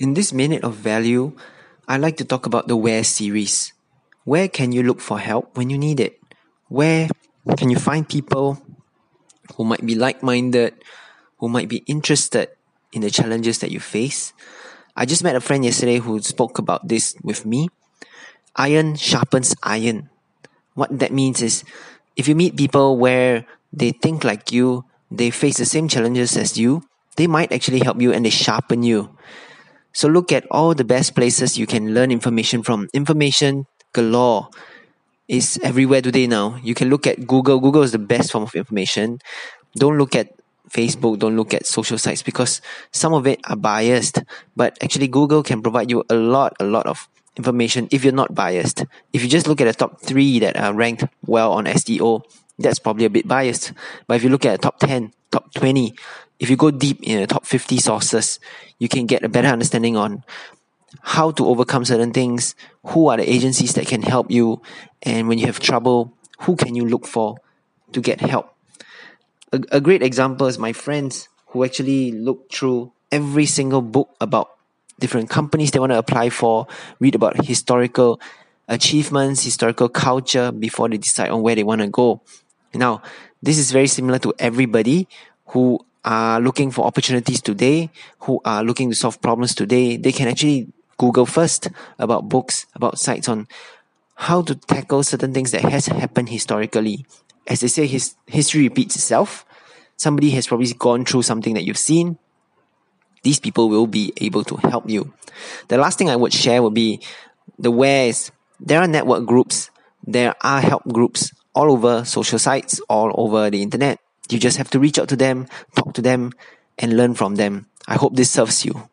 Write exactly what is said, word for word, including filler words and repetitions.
In this minute of value, I'd like to talk about the where series. Where can you look for help when you need it? Where can you find people who might be like-minded, who might be interested in the challenges that you face? I just met a friend yesterday who spoke about this with me. Iron sharpens iron. What that means is, if you meet people where they think like you, they face the same challenges as you, they might actually help you and they sharpen you. So look at all the best places you can learn information from. Information galore is everywhere today now. You can look at Google. Google is the best form of information. Don't look at Facebook. Don't look at social sites because some of it are biased. But actually Google can provide you a lot, a lot of information if you're not biased. If you just look at the top three that are ranked well on S E O, that's probably a bit biased. But if you look at the top ten, top twenty, if you go deep in the top fifty sources, you can get a better understanding on how to overcome certain things, who are the agencies that can help you, and when you have trouble, who can you look for to get help. A, a great example is my friends who actually look through every single book about different companies they want to apply for, read about historical achievements, historical culture before they decide on where they want to go. Now, this is very similar to everybody who are looking for opportunities today, who are looking to solve problems today. They can actually Google first about books, about sites on how to tackle certain things that has happened historically. As they say, his, history repeats itself. Somebody has probably gone through something that you've seen. These people will be able to help you. The last thing I would share would be the where is there are network groups, there are help groups, all over social sites, all over the internet. You just have to reach out to them, talk to them, and learn from them. I hope this serves you.